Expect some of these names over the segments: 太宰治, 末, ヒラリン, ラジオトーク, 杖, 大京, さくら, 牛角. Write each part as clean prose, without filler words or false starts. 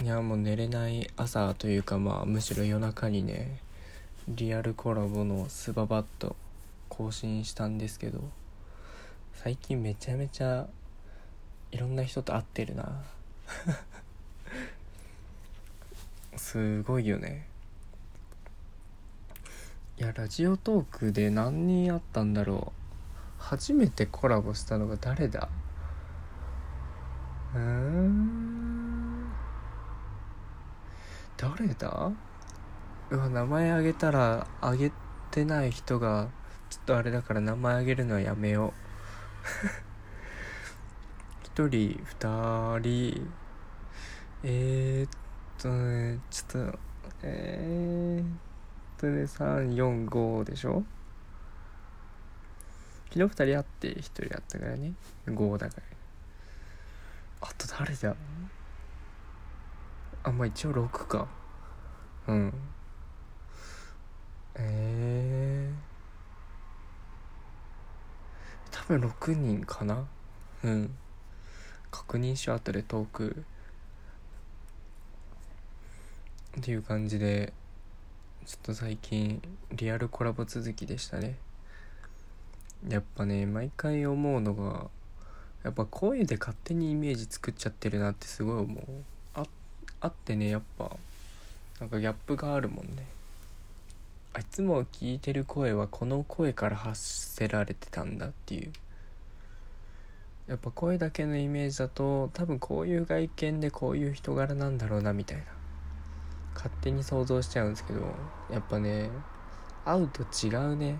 いやもう寝れない朝というか、むしろ夜中にねリアルコラボのスババッと更新したんですけど、最近めちゃめちゃいろんな人と会ってるなすごいよね。いやラジオトークで何人会ったんだろう。初めてコラボしたのが誰だ、誰だ。うわ、名前あげたらあげてない人がちょっとあれだから、名前あげるのはやめよう1人2人3,4,5 でしょ。昨日2人あって1人あったからね、5だから。あと誰だ。一応6か。多分6人かな。確認し後でトークっていう感じで、ちょっと最近リアルコラボ続きでしたね。やっぱね、毎回思うのが、やっぱ声で勝手にイメージ作っちゃってるなってすごい思う。あってね、やっぱなんかギャップがあるもんね。いつも聞いてる声はこの声から発せられてたんだっていう。やっぱ声だけのイメージだと、多分こういう外見でこういう人柄なんだろうなみたいな勝手に想像しちゃうんですけど、やっぱね会うと違うね。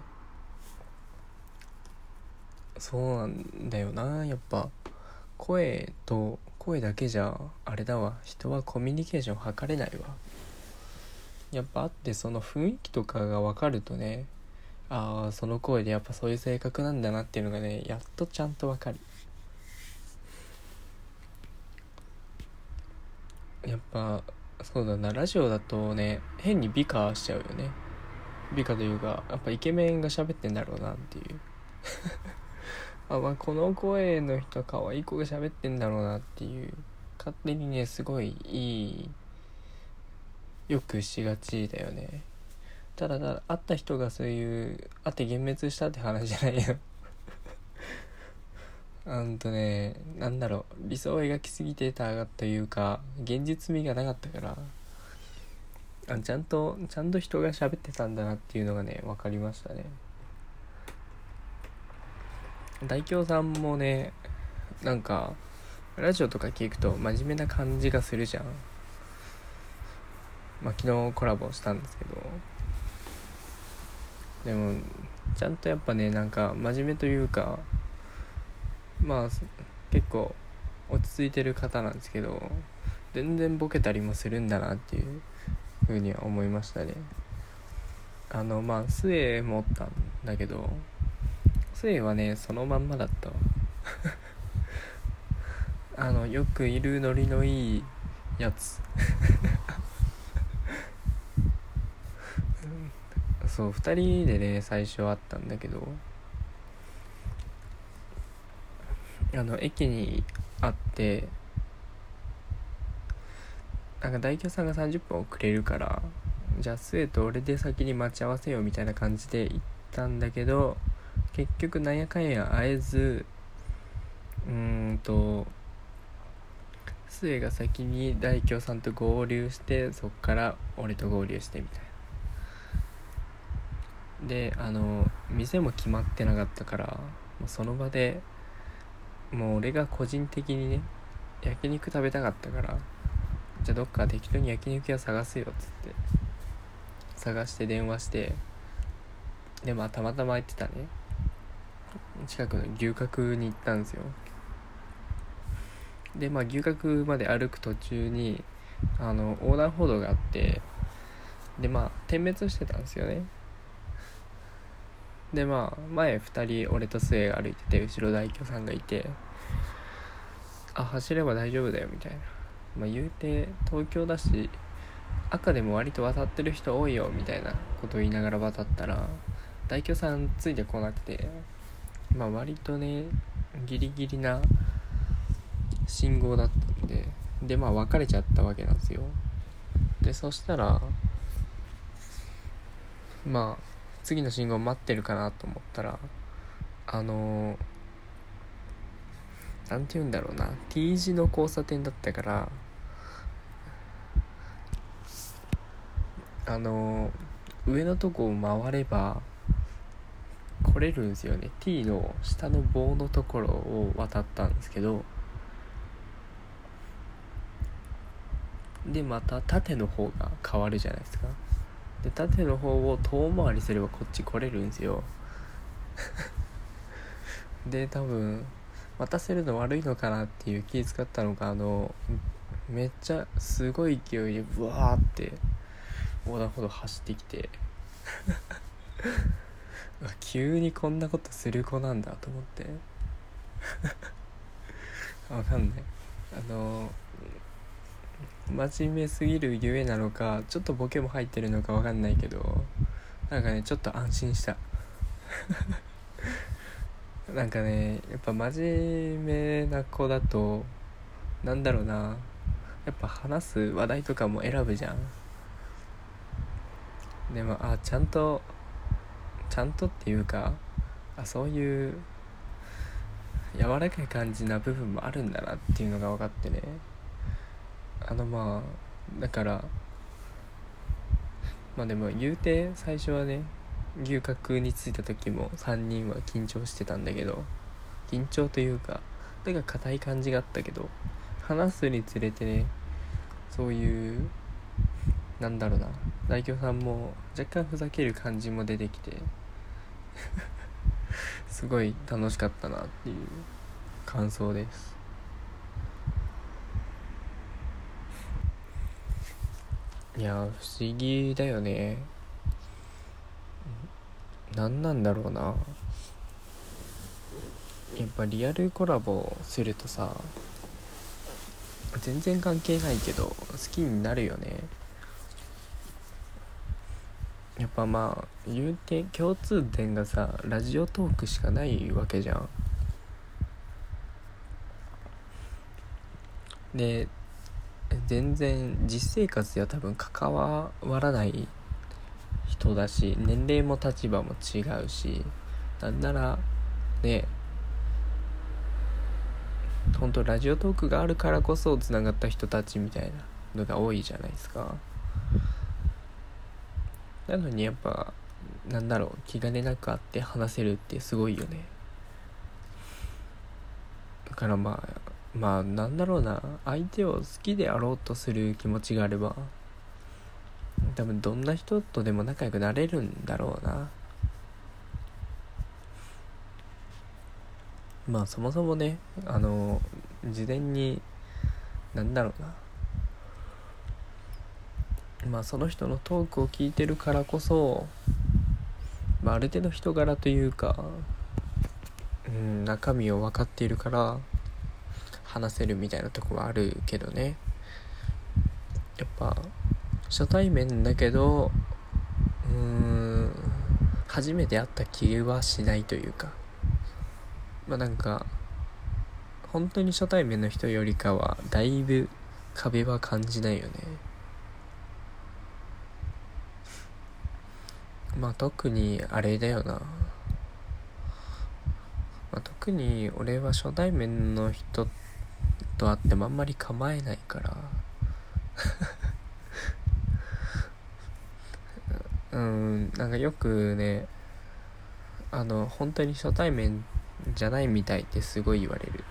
そうなんだよな。やっぱ声と声だけじゃあれだわ、人はコミュニケーション測れないわ。やっぱあってその雰囲気とかが分かるとね、その声でやっぱそういう性格なんだなっていうのがね、やっとちゃんと分かる。やっぱそうだな、ラジオだとね変に美化しちゃうよね。美化というか、やっぱイケメンが喋ってんだろうなっていうこの声の人可愛い子が喋ってんだろうなっていう、勝手にねすごいよくしがちだよね。ただ会った人がそういう会って幻滅したって話じゃないよなんだろう、理想を描きすぎてたというか、現実味がなかったから、ちゃんと人が喋ってたんだなっていうのがね分かりましたね。大京さんもね、なんかラジオとか聞くと真面目な感じがするじゃん。昨日コラボしたんですけど、でもちゃんとやっぱね、なんか真面目というか、結構落ち着いてる方なんですけど、全然ボケたりもするんだなっていうふうには思いましたね。末持ったんだけど、杖はねそのまんまだったよくいるノリのいいやつそう2人でね最初会ったんだけど、駅に会って、大京さんが30分遅れるから、じゃあ杖と俺で先に待ち合わせようみたいな感じで行ったんだけど、結局なんやかんや会えず、末が先に大京さんと合流して、そっから俺と合流してみたいな。で店も決まってなかったから、その場でもう俺が個人的にね焼肉食べたかったから、じゃあどっか適当に焼肉屋探すよっつって探して電話して、でたまたま行ってたね近くの牛角に行ったんですよ。で牛角まで歩く途中に横断歩道があって、で点滅してたんですよね。で前2人俺と末が歩いてて、後ろ大京さんがいて、走れば大丈夫だよみたいな、言うて東京だし赤でも割と渡ってる人多いよみたいなことを言いながら渡ったら、大京さんついてこなくて、割とねギリギリな信号だったんで、でまあ別れちゃったわけなんですよ。でそしたらまあ次の信号待ってるかなと思ったらなんて言うんだろうな、 T 字の交差点だったから上のとこを回れば来れるんですよね。 T の下の棒のところを渡ったんですけど、でまた縦の方が変わるじゃないですか。で縦の方を遠回りすればこっち来れるんですよで多分渡せるの悪いのかなっていう気使ったのか、めっちゃすごい勢いでブワーって横断歩道走ってきて急にこんなことする子なんだと思ってわかんない、真面目すぎるゆえなのかちょっとボケも入ってるのかわかんないけど、なんかねちょっと安心したなんかねやっぱ真面目な子だとなんだろうな、やっぱ話す話題とかも選ぶじゃん。でもちゃんとっていうかそういう柔らかい感じな部分もあるんだなっていうのが分かってね、まあだからまあでも言うて最初はね牛角に着いた時も3人は緊張してたんだけど、緊張というか手が硬い感じがあったけど、話すにつれてねそういうなんだろうな、大京さんも若干ふざける感じも出てきてすごい楽しかったなっていう感想です。いや不思議だよね、何なんだろうな、やっぱリアルコラボするとさ全然関係ないけど好きになるよね。やっぱまあ言うて共通点がさラジオトークしかないわけじゃん。で全然実生活では多分関わらない人だし、年齢も立場も違うし、なんならね本当ラジオトークがあるからこそつながった人たちみたいなのが多いじゃないですか。なのにやっぱなんだろう、気兼ねなく会って話せるってすごいよね。だからまあなんだろうな、相手を好きであろうとする気持ちがあれば多分どんな人とでも仲良くなれるんだろうな。まあそもそもね事前になんだろうな、まあその人のトークを聞いてるからこそ、まあ、ある程度人柄というか、中身を分かっているから話せるみたいなとこはあるけどね、やっぱ初対面だけど初めて会った気はしないというか、まあなんか本当に初対面の人よりかはだいぶ壁は感じないよね。まあ特にあれだよな、特に俺は初対面の人と会ってもあんまり構えないからなんかよくね本当に初対面じゃないみたいってすごい言われる。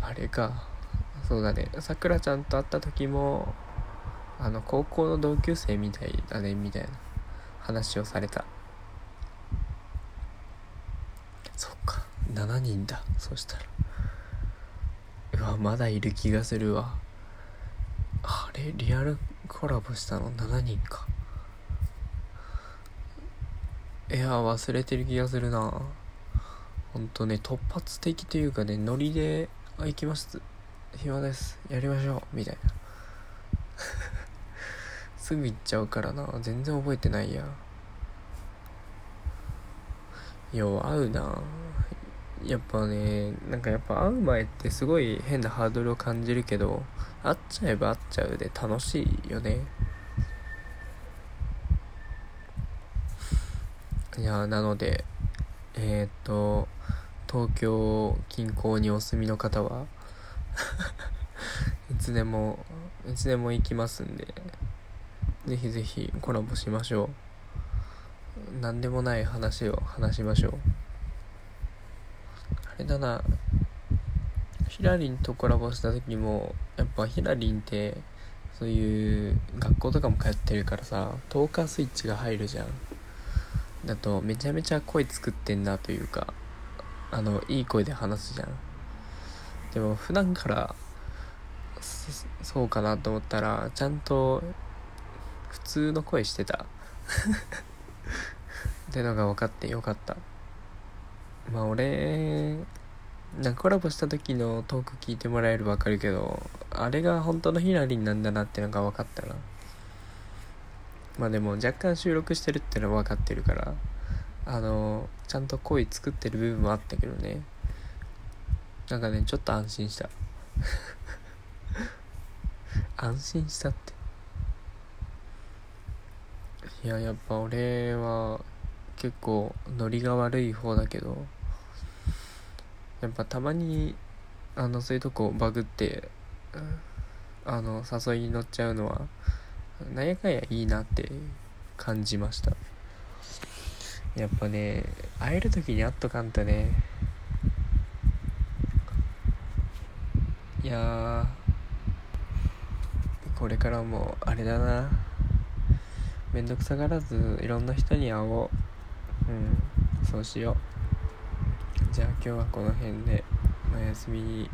あれか、そうだね、さくらちゃんと会った時も高校の同級生みたいだねみたいな話をされた。そっか7人だ、そしたらうわまだいる気がするわ。あれリアルコラボしたの7人か、いや忘れてる気がするな。ほんとね突発的というかね、ノリで行きます暇ですやりましょうみたいなすぐ行っちゃうからな、全然覚えてないや。よう会うな、やっぱね、なんかやっぱ会う前ってすごい変なハードルを感じるけど、会っちゃえば会っちゃうで楽しいよね。いや、なので東京近郊にお住みの方はいつでも行きますんで、ぜひぜひコラボしましょう。なんでもない話を話しましょう。あれだな、ヒラリンとコラボした時もやっぱヒラリンってそういう学校とかも通ってるからさ、トーカースイッチが入るじゃん。だとめちゃめちゃ声作ってんなというか、いい声で話すじゃん。でも普段からそうかなと思ったら、ちゃんと普通の声してたってのが分かってよかった。まあ俺なんかコラボした時のトーク聞いてもらえれば分かるけど、あれが本当のヒラリンなんだなってのが分かったな。まあでも若干収録してるってのは分かってるから、ちゃんと声作ってる部分もあったけどね、なんかねちょっと安心した安心したって。いや、やっぱ俺は結構ノリが悪い方だけど、やっぱたまにそういうとこバグって誘いに乗っちゃうのはなんやかんやいいなって感じました。やっぱね、会える時に会っとかんとね。いや、これからもあれだな、めんどくさがらずいろんな人に会おう。うん、そうしよう。じゃあ今日はこの辺でおやすみ。